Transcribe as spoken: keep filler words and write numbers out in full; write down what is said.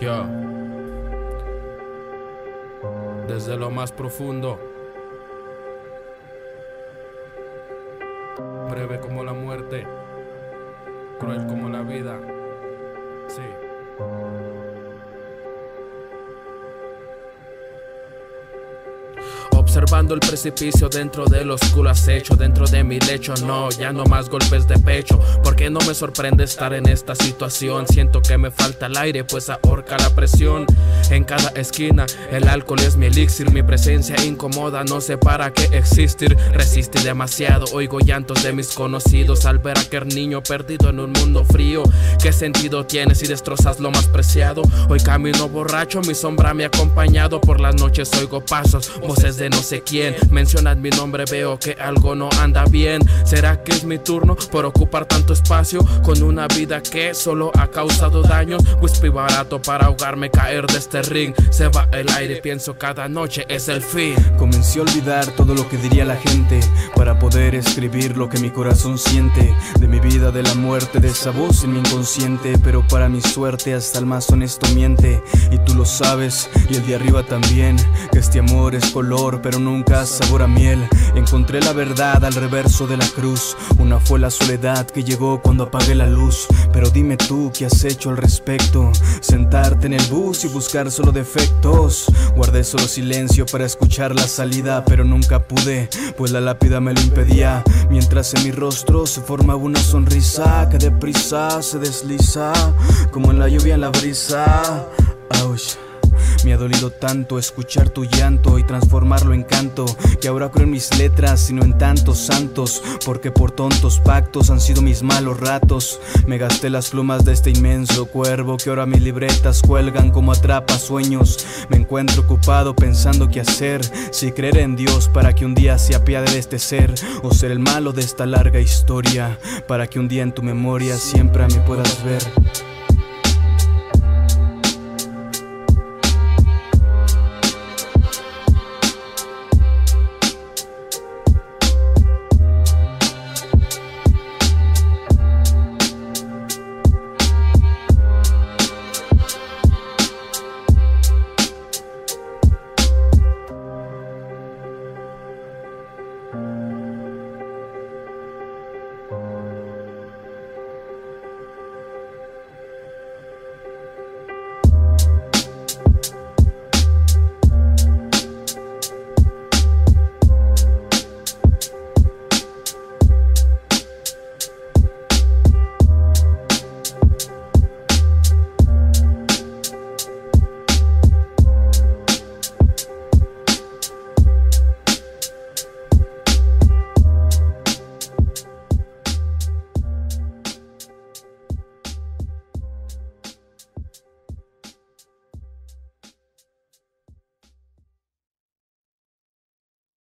Yo, desde lo más profundo, breve como la muerte, cruel como la vida, sí. Observando el precipicio dentro del oscuro acecho, dentro de mi lecho, no, ya no más golpes de pecho. Porque no me sorprende estar en esta situación. Siento que me falta el aire, pues ahorca la presión. En cada esquina, el alcohol es mi elixir. Mi presencia incomoda, no sé para qué existir. Resistí demasiado, oigo llantos de mis conocidos al ver a aquel niño perdido en un mundo frío. ¿Qué sentido tiene si destrozas lo más preciado? Hoy camino borracho, mi sombra me ha acompañado. Por las noches oigo pasos, voces de no sé quién. Mencionan mi nombre, veo que algo no anda bien. ¿Será que es mi turno por ocupar tanto espacio? Con una vida que solo ha causado daños. Whisky barato para ahogarme, caer de este ring. Se va el aire, pienso cada noche es el fin. Comencé a olvidar todo lo que diría la gente para poder escribir lo que mi corazón siente. De mi vida, de la muerte, de esa voz en mi inconsciente. Pero para mi suerte hasta el más honesto miente. Y tú lo sabes, y el de arriba también, que este amor es color pero nunca sabor a miel. Encontré la verdad al reverso de la cruz. Una fue la soledad que llegó cuando apagué la luz. Pero dime tú, ¿qué has hecho al respecto? Sentarte en el bus y buscar solo defectos. Guardé solo silencio para escuchar la salida, pero nunca pude, pues la lápida me lo impedía. Mientras en mi rostro se formaba una sonrisa que deprisa se desliza, como en la lluvia en la brisa. Ouch. Me ha dolido tanto escuchar tu llanto y transformarlo en canto, que ahora creo en mis letras, sino en tantos santos, porque por tontos pactos han sido mis malos ratos. Me gasté las plumas de este inmenso cuervo, que ahora mis libretas cuelgan como atrapa sueños. Me encuentro ocupado pensando qué hacer, si creer en Dios para que un día se apiade de este ser, o ser el malo de esta larga historia, para que un día en tu memoria siempre me puedas ver.